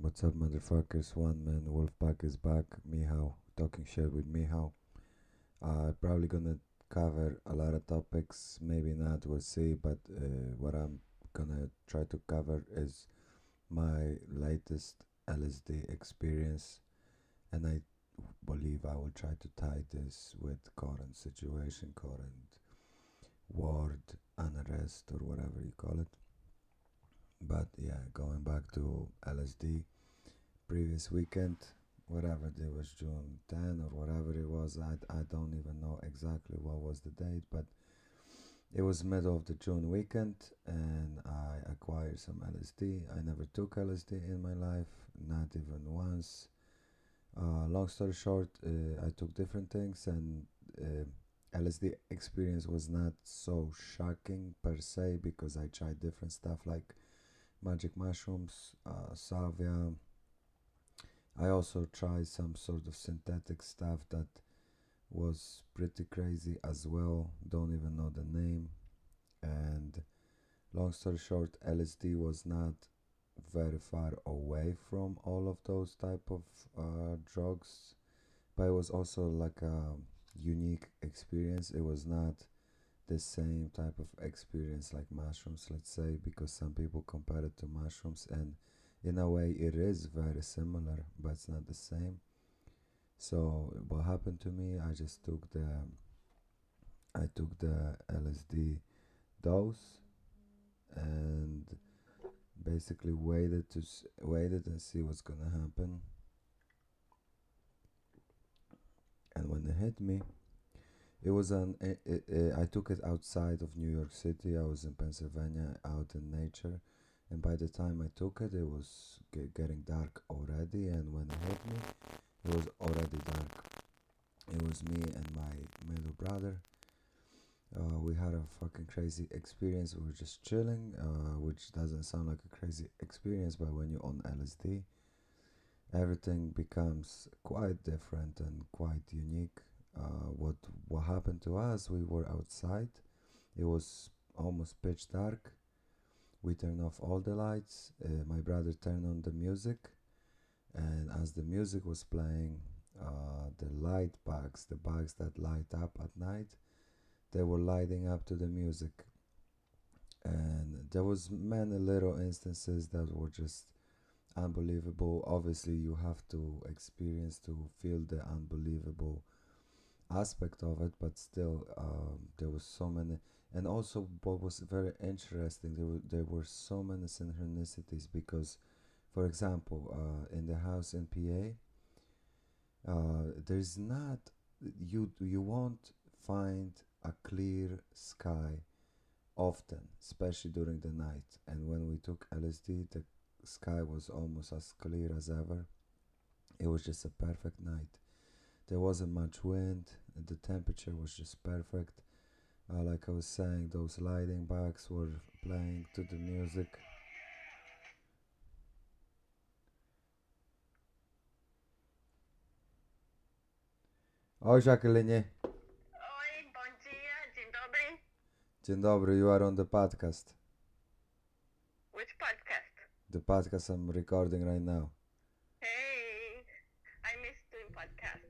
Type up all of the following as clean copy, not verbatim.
What's up, motherfuckers? One Man Wolfpack is back. Mihao, talking shit with Mihao. Probably gonna cover a lot of topics, maybe not, we'll see, but what I'm gonna try to cover is my latest LSD experience, and I believe I will try to tie this with current situation, current world unrest, or whatever you call it. But yeah, going back to LSD, previous weekend, whatever it was, June 10 or whatever it was, I don't even know exactly what was the date, but it was middle of the June weekend, and I acquired some LSD. I never took LSD in my life, not even once. Long story short, I took different things, and LSD experience was not so shocking per se, because I tried different stuff like magic mushrooms, salvia. I also tried some sort of synthetic stuff that was pretty crazy as well, don't even know the name. And long story short, LSD was not very far away from all of those type of drugs, but it was also like a unique experience. It was not the same type of experience like mushrooms, let's say, because some people compare it to mushrooms, and in a way it is very similar, but it's not the same. So what happened to me, I just took the LSD dose and basically waited and see what's gonna happen. And when it hit me, it was I took it outside of New York City. I was in Pennsylvania, out in nature, and by the time I took it, it was getting dark already. And when it hit me, it was already dark. It was me and my middle brother. We had a fucking crazy experience. We were just chilling, which doesn't sound like a crazy experience, but when you're on LSD, everything becomes quite different and quite unique. What happened to us, we were outside, it was almost pitch dark, we turned off all the lights, my brother turned on the music, and as the music was playing, the light bugs, the bugs that light up at night, they were lighting up to the music. And there was many little instances that were just unbelievable. Obviously you have to experience to feel the unbelievable aspect of it, but still there was so many. And also what was very interesting, there were so many synchronicities, because for example, in the house in PA, there's not, you won't find a clear sky often, especially during the night. And when we took LSD, the sky was almost as clear as ever. It was just a perfect night. There wasn't much wind, the temperature was just perfect. Like I was saying, those lighting bugs were playing to the music. Oh, Jacqueline. Oi, bom dia, dzień dobry. Dzień dobry, you are on the podcast. Which podcast? The podcast I'm recording right now. Hey, I miss doing podcasts.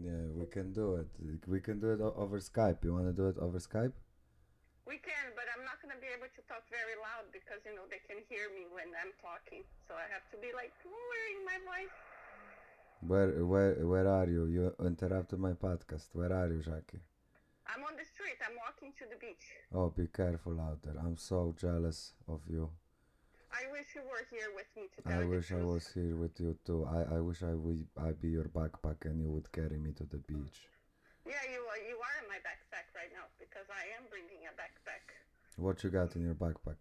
Yeah, we can do it. We can do it over Skype. You want to do it over Skype? We can, but I'm not going to be able to talk very loud because, you know, they can hear me when I'm talking. So I have to be like lowering my voice. Where are you? You interrupted my podcast. Where are you, Jackie? I'm on the street. I'm walking to the beach. Oh, be careful out there. I'm so jealous of you. I wish you were here with me today. I wish I was here with you too. I wish I'd be your backpack and you would carry me to the beach. Yeah, you are in my backpack right now because I am bringing a backpack. What you got in your backpack?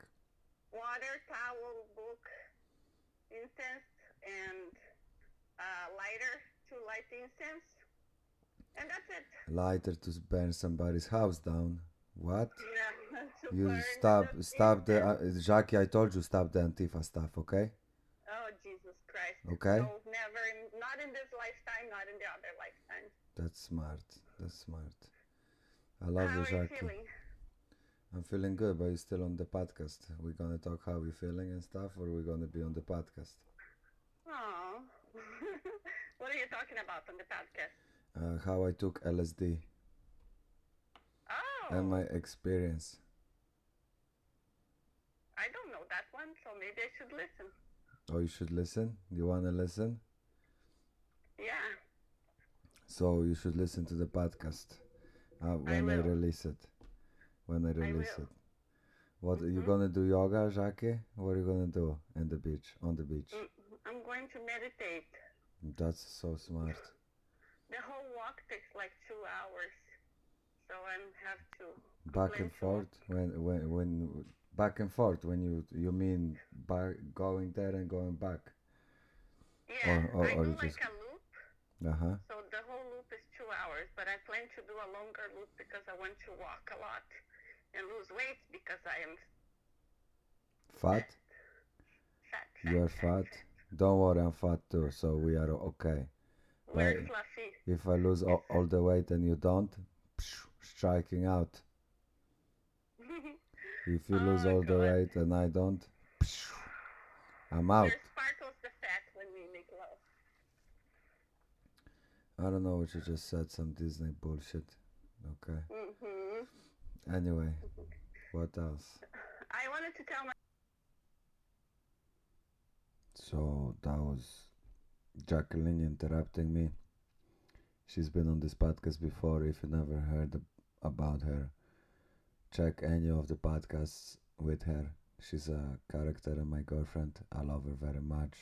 Water, towel, book, incense, and lighter to light the incense. And that's it. Lighter to burn somebody's house down. What? Yeah, you stop the Jackie, I told you stop the Antifa stuff, okay? Oh, Jesus Christ. Okay. So never, not in this lifetime, not in the other lifetime. That's smart. I love you, Jackie. How are you feeling? I'm feeling good, but you're still on the podcast. We're gonna talk how we're feeling and stuff, or we're gonna be on the podcast? Oh. What are you talking about on the podcast? How I took LSD. Oh. And my experience. I don't know that one, so maybe I should listen. Oh, you should listen? Do you want to listen? Yeah. So you should listen to the podcast when I release it. What are you gonna do? Yoga, Jackie? What are you gonna do in the beach? On the beach? I'm going to meditate. That's so smart. The whole walk takes like 2 hours, so I have to. Back and forth. When back and forth. When you mean back, going there and going back. Yeah, or I do like a loop. Uh-huh. So the whole loop is 2 hours, but I plan to do a longer loop because I want to walk a lot. And lose weight because I am fat. You're fat. Don't worry, I'm fat too, so we are okay. We're fluffy. If I lose all the weight and you don't, striking out. If you lose all the weight and I don't, I'm out. There sparkles the fat when we make love. I don't know what you just said, some Disney bullshit. Okay. Mm-hmm. Anyway, what else? I wanted to tell my... So, that was Jacqueline interrupting me. She's been on this podcast before. If you never heard about her, check any of the podcasts with her. She's a character and my girlfriend. I love her very much.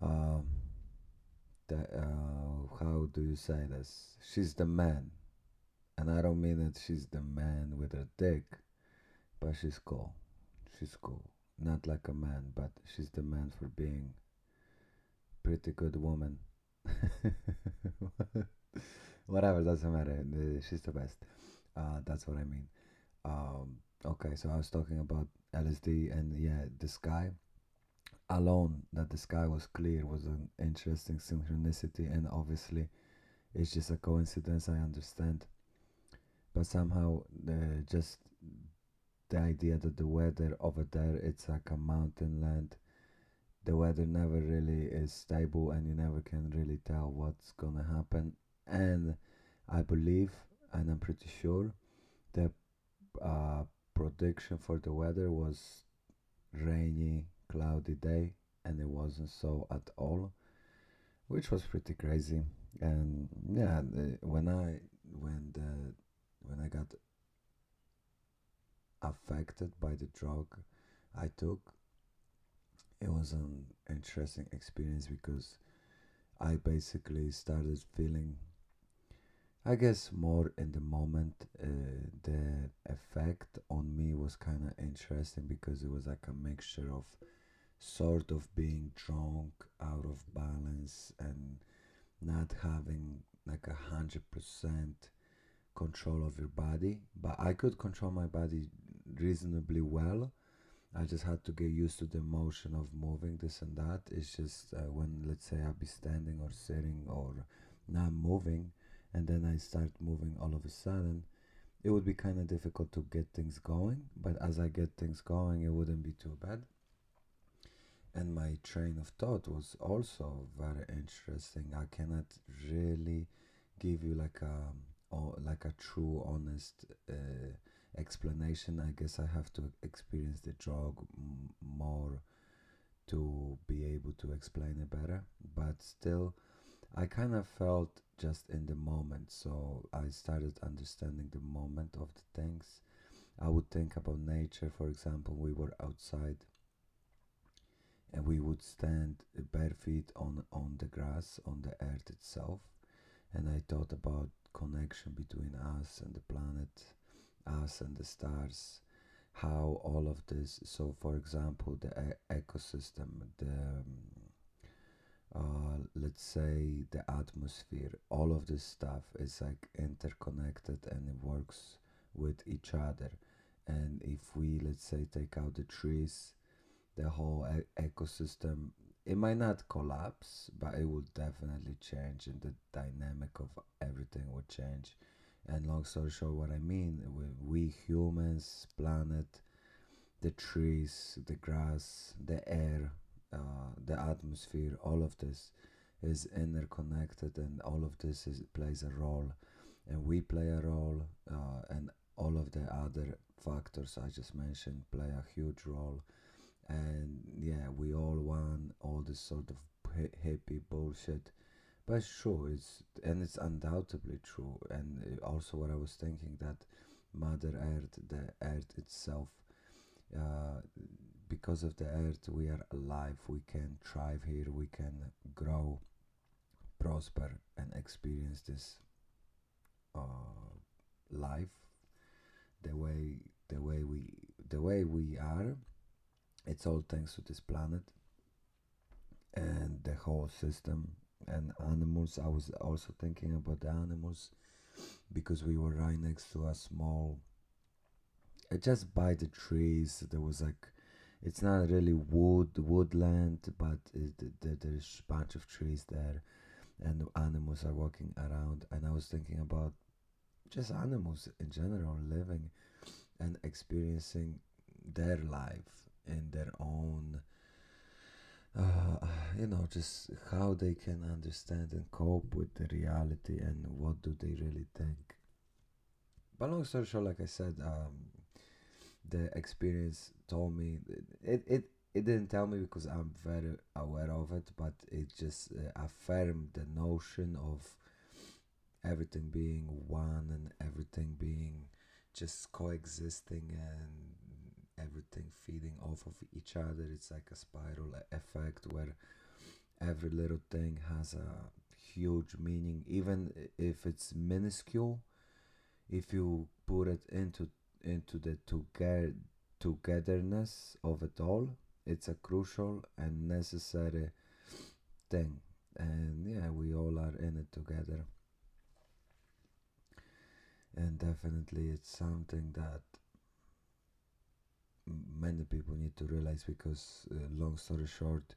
How do you say this? She's the man. And I don't mean that she's the man with her dick, but she's cool. She's cool. Not like a man, but she's the man for being pretty good woman. Whatever, doesn't matter. She's the best. That's what I mean. Okay, so I was talking about LSD and the sky. Alone, that the sky was clear was an interesting synchronicity, and obviously it's just a coincidence, I understand. But somehow, just the idea that the weather over there, it's like a mountain land. The weather never really is stable and you never can really tell what's gonna happen. And I believe, and I'm pretty sure, the prediction for the weather was rainy, cloudy day, and it wasn't so at all, which was pretty crazy. And yeah, when I got affected by the drug I took, it was an interesting experience because I basically started feeling, I guess, more in the moment. The effect on me was kind of interesting because it was like a mixture of sort of being drunk, out of balance, and not having like 100% control of your body, but I could control my body reasonably well. I just had to get used to the motion of moving this and that. It's just when, let's say, I'll be standing or sitting or not moving, and then I start moving all of a sudden, it would be kind of difficult to get things going, but as I get things going, it wouldn't be too bad. And my train of thought was also very interesting. I cannot really give you like a true, honest explanation. I guess I have to experience the drug more to be able to explain it better, but still I kind of felt just in the moment, so I started understanding the moment of the things. I would think about nature, for example. We were outside and we would stand bare feet on the grass, on the earth itself, and I thought about connection between us and the planet, us and the stars, how all of this. So for example, the ecosystem, the let's say the atmosphere, all of this stuff is like interconnected and it works with each other. And if we, let's say, take out the trees, the whole ecosystem, it might not collapse, but it will definitely change, and the dynamic of everything will change. And long story short, what I mean, we humans, planet, the trees, the grass, the air, the atmosphere, all of this is interconnected, and all of this plays a role, and we play a role, and all of the other factors I just mentioned play a huge role. And yeah, we all want all this sort of hippie bullshit, but sure, it's undoubtedly true. And also what I was thinking, that Mother Earth, the Earth itself, because of the Earth we are alive, we can thrive here, we can grow, prosper, and experience this life the way we are. It's all thanks to this planet and the whole system and animals. I was also thinking about the animals, because we were right next to a small, just by the trees, there was like, it's not really woodland, but there's a bunch of trees there, and animals are walking around. And I was thinking about just animals in general living and experiencing their life in their own, just how they can understand and cope with the reality, and what do they really think. But long story short, like I said, the experience told me, it didn't tell me because I'm very aware of it, but it just affirmed the notion of everything being one, and everything being just coexisting, and everything feeding off of each other. It's like a spiral effect where every little thing has a huge meaning, even if it's minuscule. If you put it into the togetherness of it all, it's a crucial and necessary thing. And yeah, we all are in it together, and definitely it's something that many people need to realize, because long story short,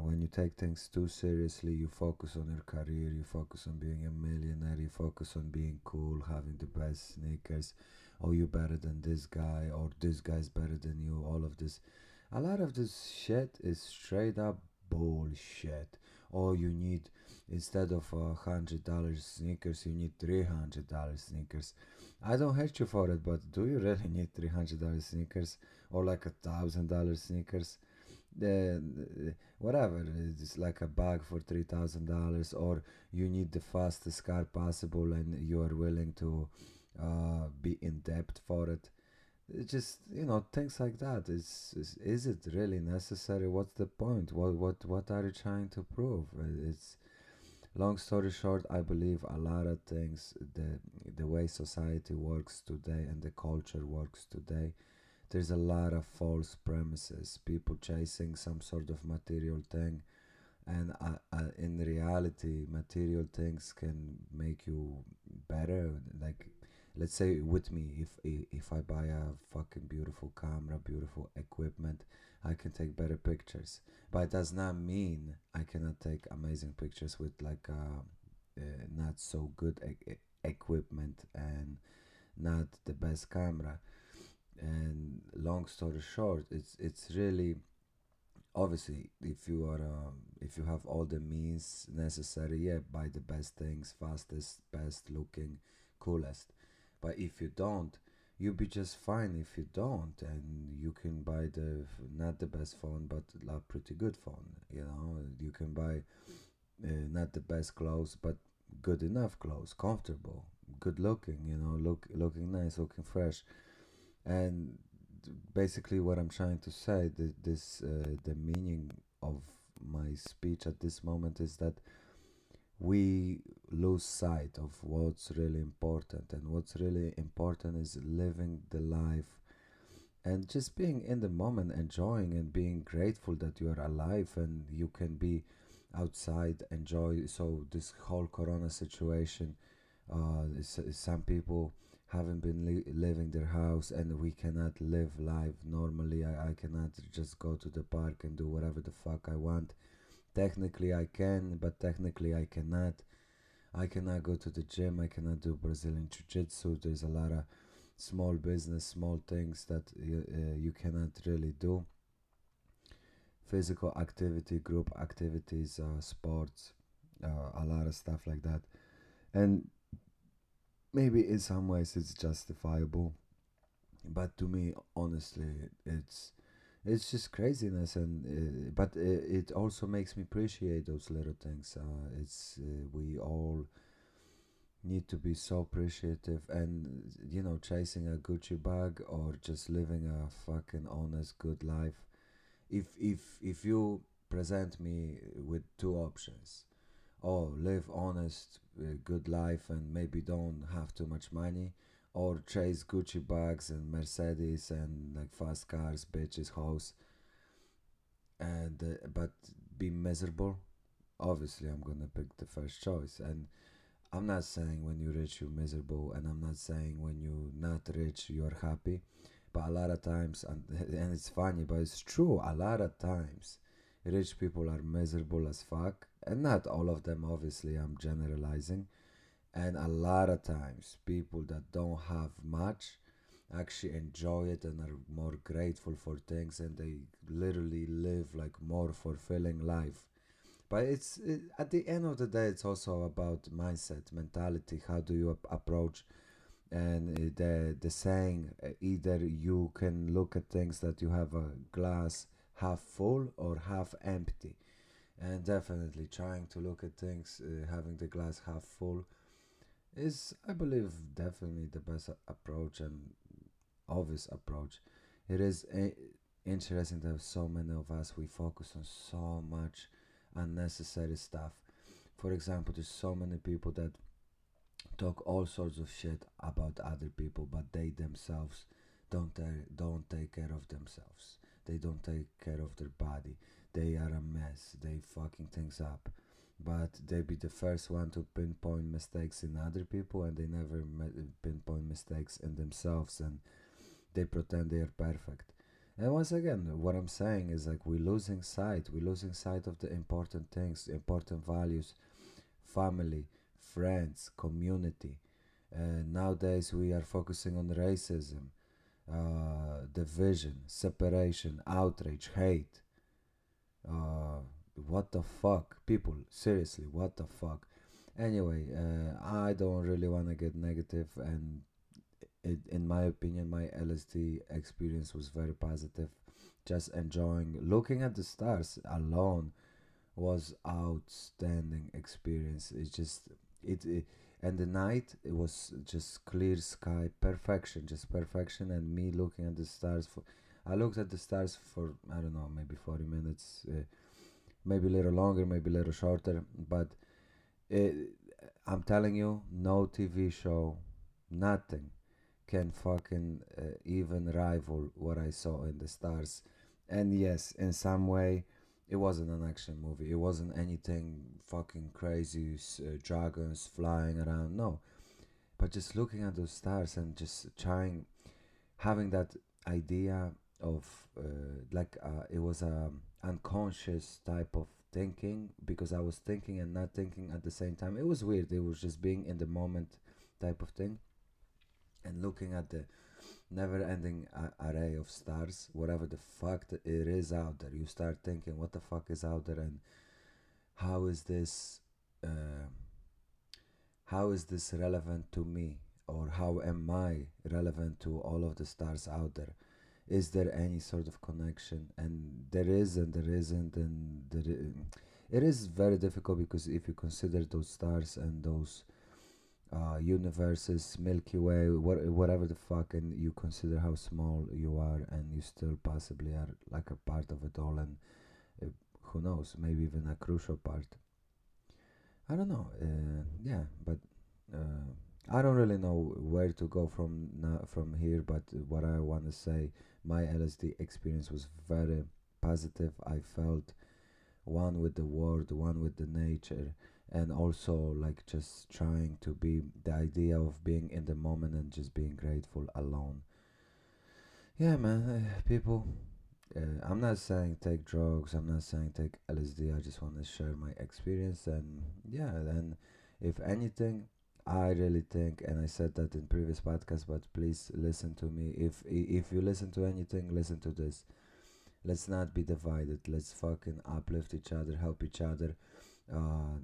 when you take things too seriously, you focus on your career, you focus on being a millionaire, you focus on being cool, having the best sneakers, oh, you're better than this guy, or this guy's better than you, all of this. A lot of this shit is straight up bullshit. Or you need, instead of $100 sneakers, you need $300 sneakers. I don't hate you for it, but do you really need $300 sneakers, or like $1,000 sneakers? Whatever, it's like a bag for $3,000, or you need the fastest car possible, and you are willing to be in debt for it. It's just, things like that. Is it really necessary? What's the point? What are you trying to prove? It's long story short, I believe a lot of things, the way society works today and the culture works today, there's a lot of false premises, people chasing some sort of material thing, and in reality, material things can make you better. Like, let's say with me, if I buy a fucking beautiful camera, beautiful equipment, I can take better pictures. But it does not mean I cannot take amazing pictures with like not so good equipment and not the best camera. And long story short, it's really, obviously, if you have all the means necessary, yeah, buy the best things, fastest, best looking, coolest. But if you don't, you'll be just fine if you don't, and you can buy the not the best phone, but a pretty good phone. You can buy not the best clothes, but good enough clothes, comfortable, good looking, looking nice, looking fresh. And basically what I'm trying to say, the meaning of my speech at this moment is that we lose sight of what's really important, and what's really important is living the life and just being in the moment, enjoying and being grateful that you are alive and you can be outside, enjoy. So this whole corona situation, some people haven't been leaving their house, and we cannot live life normally. I cannot just go to the park and do whatever the fuck I want. Technically I can, but technically I cannot. I cannot go to the gym, I cannot do Brazilian Jiu-Jitsu. There's a lot of small business, small things that you cannot really do physical activity, group activities, sports, a lot of stuff like that. And maybe in some ways it's justifiable, but to me, honestly, it's just craziness. And but it also makes me appreciate those little things. We all need to be so appreciative, and you know, chasing a Gucci bag or just living a fucking honest good life. If you present me with two options, live honest good life and maybe don't have too much money, or chase Gucci bags and Mercedes and like fast cars, bitches, hoes, and but be miserable, obviously I'm gonna pick the first choice. And I'm not saying when you're rich you're miserable, and I'm not saying when you're not rich you're happy, but a lot of times, and it's funny but it's true, a lot of times rich people are miserable as fuck, and not all of them, obviously I'm generalizing. And a lot of times people that don't have much actually enjoy it and are more grateful for things, and they literally live like more fulfilling life. But it's at the end of the day, it's also about mindset, mentality. How do you approach? And the saying, either you can look at things that you have a glass half full or half empty. And definitely trying to look at things, having the glass half full is, I believe, definitely the best approach and obvious approach. It is interesting that so many of us, we focus on so much unnecessary stuff. For example, there's so many people that talk all sorts of shit about other people, but they themselves don't take care of themselves. They don't take care of their body. They are a mess. They fucking things up, but they be the first one to pinpoint mistakes in other people, and they never pinpoint mistakes in themselves, and they pretend they are perfect. And once again, what I'm saying is, like, we're losing sight of the important things, important values, family, friends, community. Nowadays we are focusing on racism, division, separation, outrage, hate. What the fuck, people? Seriously, what the fuck? Anyway, I don't really want to get negative, and in my opinion, my LSD experience was very positive. Just enjoying looking at the stars alone was outstanding experience. It and the night, it was just clear sky, perfection, and me looking at the stars. I looked at the stars for, I don't know, maybe 40 minutes. Maybe a little longer, maybe a little shorter, but I'm telling you, no TV show, nothing can fucking even rival what I saw in the stars. And yes, in some way, it wasn't an action movie. It wasn't anything fucking crazy, dragons flying around, no. But just looking at those stars and just having that idea of it was a unconscious type of thinking, because I was thinking and not thinking at the same time. It was weird. It was just being in the moment type of thing, and looking at the never-ending array of stars, whatever the fuck it is out there. You start thinking, what the fuck is out there, and how is this relevant to me, or how am I relevant to all of the stars out there? Is there any sort of connection? And there is, and there isn't, and it is very difficult, because if you consider those stars and those universes, Milky Way, whatever the fuck, and you consider how small you are, and you still possibly are like a part of it all, and who knows, maybe even a crucial part. I don't know. I don't really know where to go from here, but what I want to say, my LSD experience was very positive. I felt one with the world, one with the nature, and also like just trying to be the idea of being in the moment and just being grateful alone. Yeah, man, people, I'm not saying take drugs, I'm not saying take LSD, I just want to share my experience. And yeah, then if anything, I really think, and I said that in previous podcasts, but please listen to me. If you listen to anything, listen to this. Let's not be divided. Let's fucking uplift each other, help each other.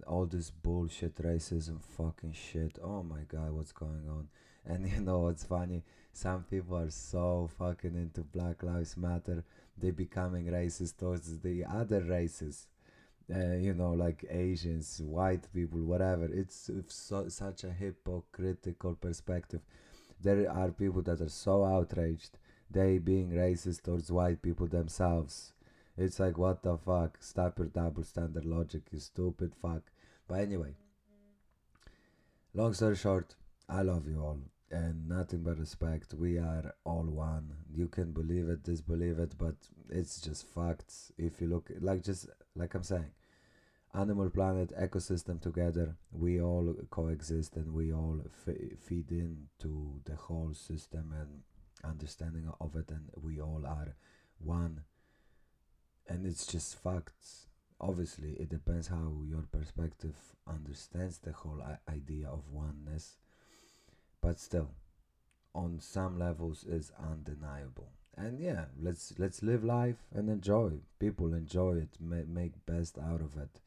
All this bullshit, racism, fucking shit. Oh my God, what's going on? And you know what's funny? Some people are so fucking into Black Lives Matter. They're becoming racist towards the other races. You know, like Asians, white people, whatever. It's so, such a hypocritical perspective. There are people that are so outraged, they being racist towards white people themselves. It's like, what the fuck? Stop your double standard logic, you stupid fuck. But anyway, long story short, I love you all and nothing but respect. We are all one. You can believe it, disbelieve it, but it's just facts. If you look, like, just like I'm saying, animal planet, ecosystem together, we all coexist and we all feed into the whole system and understanding of it, and we all are one. And it's just facts. Obviously, it depends how your perspective understands the whole idea of oneness. But still, on some levels, it's undeniable. And yeah, let's live life and enjoy. People enjoy it. Make best out of it.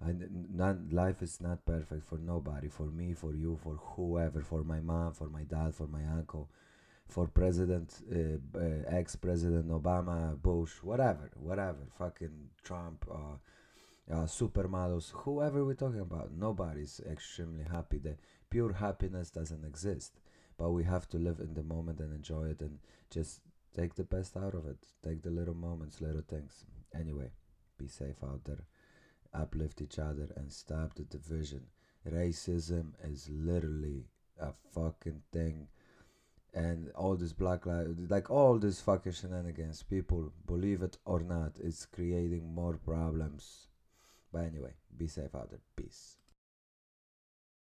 And life is not perfect for nobody. For me, for you, for whoever. For my mom, for my dad, for my uncle. For president, ex-president Obama, Bush, whatever, fucking Trump, supermodels, whoever we're talking about. Nobody's extremely happy. The pure happiness doesn't exist, but we have to live in the moment and enjoy it and just take the best out of it. Take the little moments, little things. Anyway, be safe out there, uplift each other, and stop the division. Racism is literally a fucking thing. And all this black life, like all this fucking shenanigans, people, believe it or not, it's creating more problems. But anyway, be safe out there. Peace.